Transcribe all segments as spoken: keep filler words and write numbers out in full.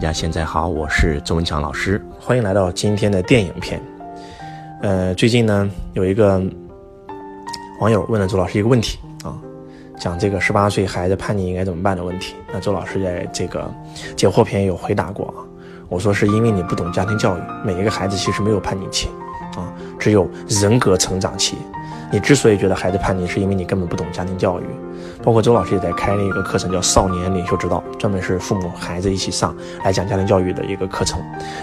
大家现在好，我是周文强老师，欢迎来到今天的电影篇。呃，最近呢，有一个网友问了周老师一个问题啊，讲这个十八岁孩子叛逆应该怎么办的问题。那周老师在这个解惑篇有回答过啊，我说是因为你不懂家庭教育，每一个孩子其实没有叛逆期啊，只有人格成长期。你之所以觉得孩子叛逆，是因为你根本不懂家庭教育。包括周老师也在开了一个课程叫少年领袖之道，专门是父母孩子一起上来讲家庭教育的一个课程。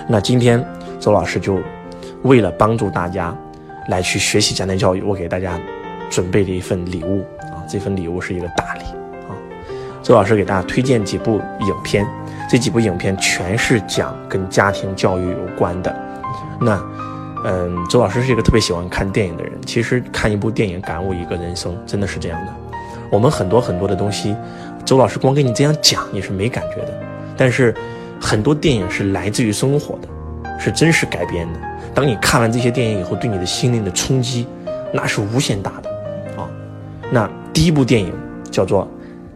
那今天周老师就为了帮助大家来去学习家庭教育，我给大家准备了一份礼物啊，这份礼物是一个大礼啊。周老师给大家推荐几部影片，这几部影片全是讲跟家庭教育有关的。那嗯，周老师是一个特别喜欢看电影的人，其实看一部电影感悟一个人生真的是这样的。我们很多很多的东西，周老师光跟你这样讲也是没感觉的，但是很多电影是来自于生活的，是真实改编的。当你看完这些电影以后，对你的心灵的冲击那是无限大的啊。那第一部电影叫做《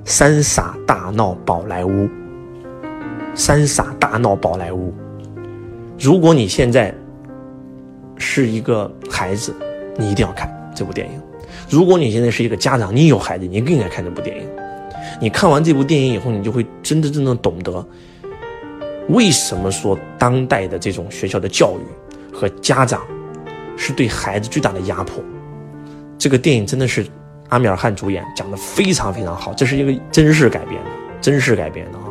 三傻大闹宝莱坞》。三傻大闹宝莱坞，如果你现在是一个孩子，你一定要看这部电影。如果你现在是一个家长，你有孩子，你更应该看这部电影。你看完这部电影以后，你就会真真正正懂得为什么说当代的这种学校的教育和家长是对孩子最大的压迫。这个电影真的是阿米尔汗主演，讲得非常非常好。这是一个真实改编的，真实改编的啊，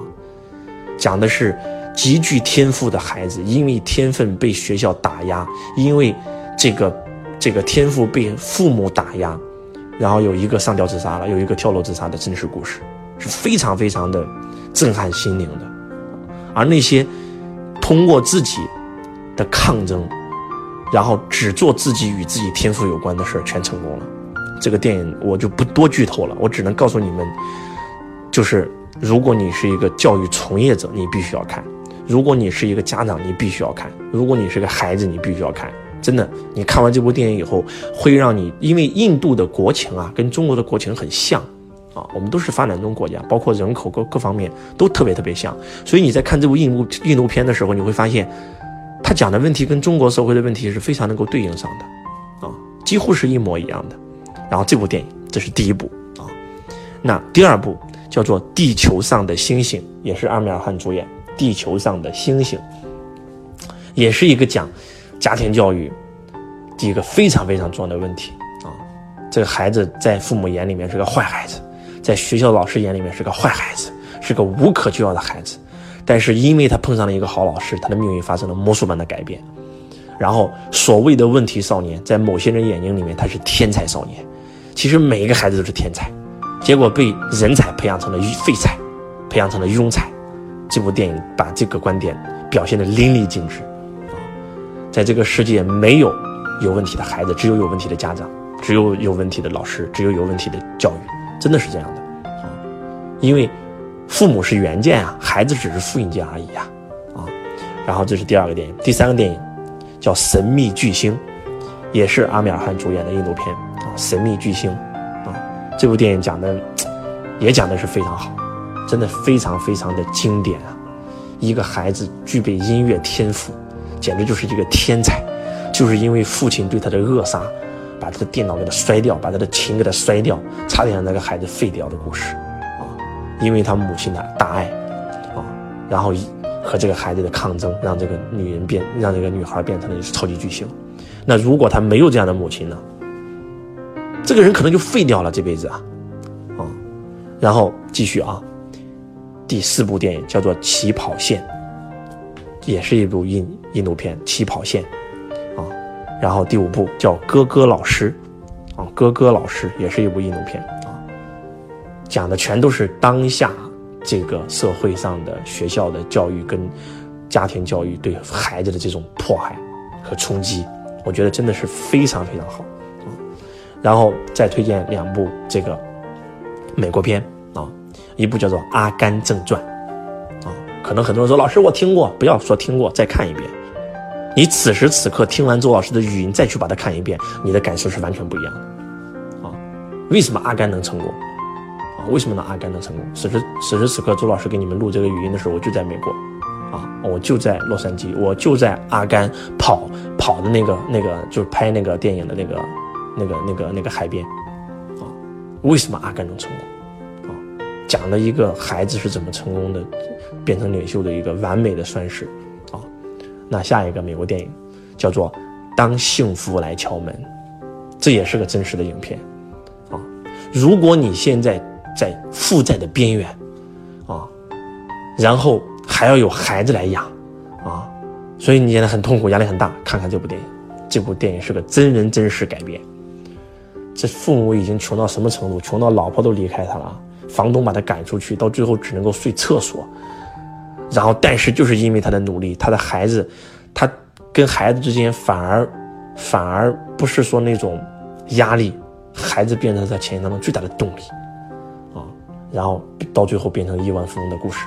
讲的是极具天赋的孩子，因为天分被学校打压，因为这个这个天赋被父母打压，然后有一个上吊自杀了，有一个跳楼自杀的真实故事，是非常非常的震撼心灵的。而那些通过自己的抗争，然后只做自己与自己天赋有关的事全成功了。这个电影我就不多剧透了，我只能告诉你们，就是如果你是一个教育从业者，你必须要看。如果你是一个家长，你必须要看。如果你是个孩子，你必须要看。真的，你看完这部电影以后，会让你，因为印度的国情啊，跟中国的国情很像啊，我们都是发展中国家，包括人口各各方面都特别特别像。所以你在看这部印度印度片的时候，你会发现，他讲的问题跟中国社会的问题是非常能够对应上的，啊，几乎是一模一样的。然后这部电影，这是第一部啊。那第二部叫做《地球上的星星》，也是阿米尔汗主演。地球上的星星也是一个讲家庭教育一个非常非常重要的问题啊。这个孩子在父母眼里面是个坏孩子，在学校老师眼里面是个坏孩子，是个无可救药的孩子，但是因为他碰上了一个好老师，他的命运发生了魔术般的改变。然后所谓的问题少年，在某些人眼睛里面他是天才少年，其实每一个孩子都是天才，结果被人才培养成了废才，培养成了庸才。这部电影把这个观点表现得淋漓尽致啊！在这个世界没有有问题的孩子，只有有问题的家长，只有有问题的老师，只有有问题的教育，真的是这样的啊！因为父母是原件啊，孩子只是复印件而已啊！啊，然后这是第二个电影，第三个电影叫《神秘巨星》，也是阿米尔汗主演的印度片啊，《神秘巨星》啊，这部电影讲的也讲的是非常好。真的非常非常的经典啊！一个孩子具备音乐天赋，简直就是一个天才，就是因为父亲对他的扼杀，把他的电脑给他摔掉，把他的琴给他摔掉，差点让那个孩子废掉的故事啊！因为他母亲的大爱啊，然后和这个孩子的抗争，让这个女人变，让这个女孩变成了超级巨星。那如果他没有这样的母亲呢？这个人可能就废掉了这辈子啊！啊，然后继续啊。第四部电影叫做《起跑线》，也是一部印印度片《起跑线》啊。然后第五部叫《哥哥老师》啊，《哥哥老师》也是一部印度片啊，讲的全都是当下这个社会上的学校的教育跟家庭教育对孩子的这种迫害和冲击，我觉得真的是非常非常好啊。然后再推荐两部这个美国片。一部叫做《阿甘正传》啊，可能很多人说老师我听过，不要说听过，再看一遍。你此时此刻听完周老师的语音，再去把它看一遍，你的感受是完全不一样的啊。为什么阿甘能成功啊？为什么呢？阿甘能成功？此时此时此刻，周老师给你们录这个语音的时候，我就在美国，啊，我就在洛杉矶，我就在阿甘跑跑的那个那个就是拍那个电影的那个那个那个那个海边啊。为什么阿甘能成功啊？讲了一个孩子是怎么成功的，变成领袖的一个完美的算式啊。那下一个美国电影叫做《当幸福来敲门》，这也是个真实的影片啊。如果你现在在负债的边缘啊，然后还要有孩子来养啊，所以你现在很痛苦，压力很大，看看这部电影。这部电影是个真人真事改编，这父母已经穷到什么程度，穷到老婆都离开他了，房东把他赶出去，到最后只能够睡厕所。然后但是就是因为他的努力，他的孩子，他跟孩子之间反而反而不是说那种压力，孩子变成他前进当中最大的动力啊。然后到最后变成亿万富翁的故事。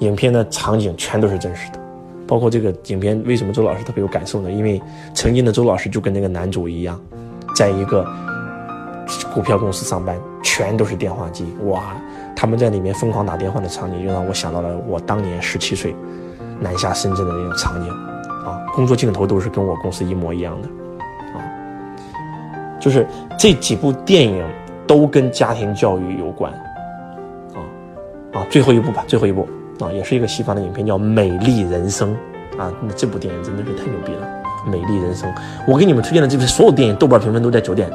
影片的场景全都是真实的，包括这个影片为什么周老师特别有感受呢？因为曾经的周老师就跟那个男主一样，在一个股票公司上班，全都是电话机。哇，他们在里面疯狂打电话的场景，就让我想到了我当年十七岁南下深圳的那种场景啊，工作镜头都是跟我公司一模一样的啊。就是这几部电影都跟家庭教育有关啊啊，最后一部吧，最后一部。啊，也是一个西方的影片，叫《美丽人生》啊，那这部电影真的是太牛逼了，《美丽人生》。我给你们推荐的这部所有电影，豆瓣评分都在九点，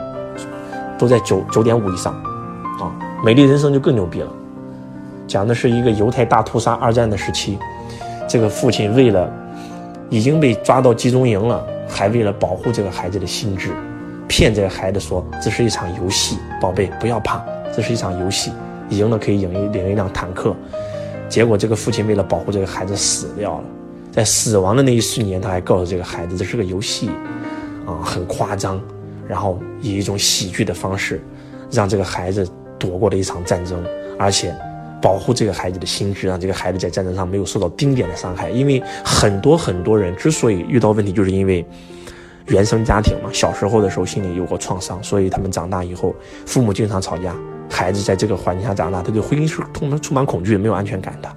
都在九九点五以上，啊，《美丽人生》就更牛逼了，讲的是一个犹太大屠杀二战的时期，这个父亲为了已经被抓到集中营了，还为了保护这个孩子的心智，骗这个孩子说这是一场游戏，宝贝不要怕，这是一场游戏，赢了可以领一领一辆坦克。结果这个父亲为了保护这个孩子死掉了，在死亡的那一瞬间，他还告诉这个孩子这是个游戏啊，很夸张，然后以一种喜剧的方式让这个孩子躲过了一场战争，而且保护这个孩子的心智，让这个孩子在战争上没有受到丁点的伤害。因为很多很多人之所以遇到问题，就是因为原生家庭嘛，小时候的时候心里有过创伤，所以他们长大以后父母经常吵架，孩子在这个环境下长大，他对婚姻是充满恐惧，没有安全感的。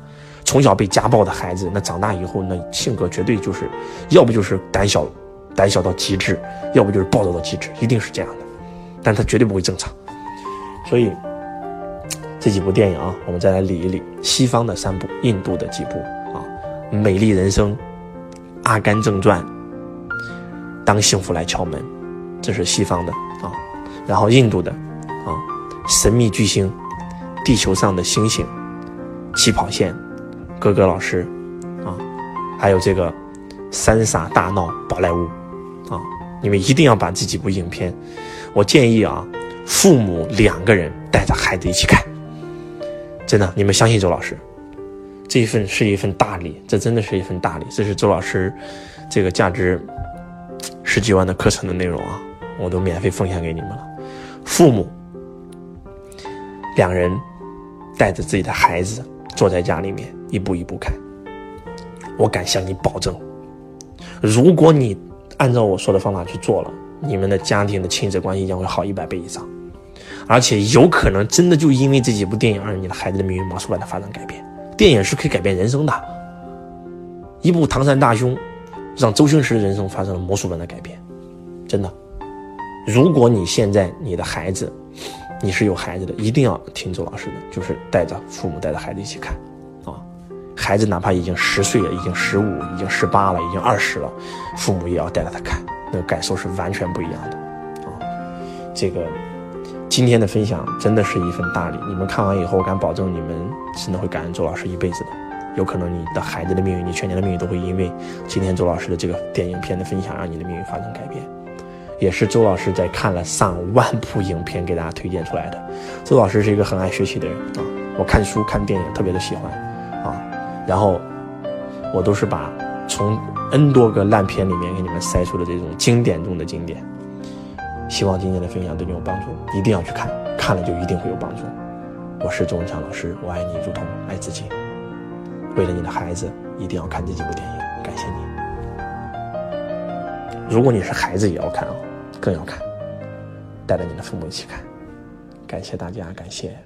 从小被家暴的孩子，那长大以后，那性格绝对就是要不就是胆小胆小到极致，要不就是暴躁到极致，一定是这样的，但他绝对不会正常。所以这几部电影啊，我们再来理一理，西方的三部，印度的几部啊，《美丽人生》《阿甘正传》《当幸福来敲门》，这是西方的啊，然后印度的啊，神秘巨星，地球上的星星，起跑线，哥哥老师啊，还有这个三傻大闹宝莱坞啊，你们一定要把这几部影片，我建议啊，父母两个人带着孩子一起看，真的，你们相信周老师，这一份是一份大礼，这真的是一份大礼，这是周老师这个价值十几万的课程的内容啊，我都免费奉献给你们了。父母两人带着自己的孩子坐在家里面一步一步看，我敢向你保证，如果你按照我说的方法去做了，你们的家庭的亲子关系将会好一百倍以上，而且有可能真的就因为这几部电影而你的孩子的命运马上把它发展改变。电影是可以改变人生的，一部《唐山大兄》让周星驰的人生发生了魔术般的改变，真的。如果你现在你的孩子，你是有孩子的，一定要听周老师的，就是带着父母带着孩子一起看啊。孩子哪怕已经十岁了，已经十五，已经十八了，已经二十了，父母也要带着他看，那个感受是完全不一样的啊。这个今天的分享真的是一份大礼，你们看完以后我敢保证你们真的会感恩周老师一辈子的。有可能你的孩子的命运，你全家的命运都会因为今天周老师的这个电影片的分享让你的命运发生改变。也是周老师在看了上万部影片给大家推荐出来的。周老师是一个很爱学习的人啊，我看书看电影特别的喜欢啊，然后我都是把从 N 多个烂片里面给你们筛出的这种经典中的经典。希望今天的分享对你有帮助，一定要去看，看了就一定会有帮助。我是周文强老师，我爱你如同爱自己。为了你的孩子，一定要看这几部电影，感谢你。如果你是孩子也要看啊，更要看，带着你的父母一起看。感谢大家，感谢。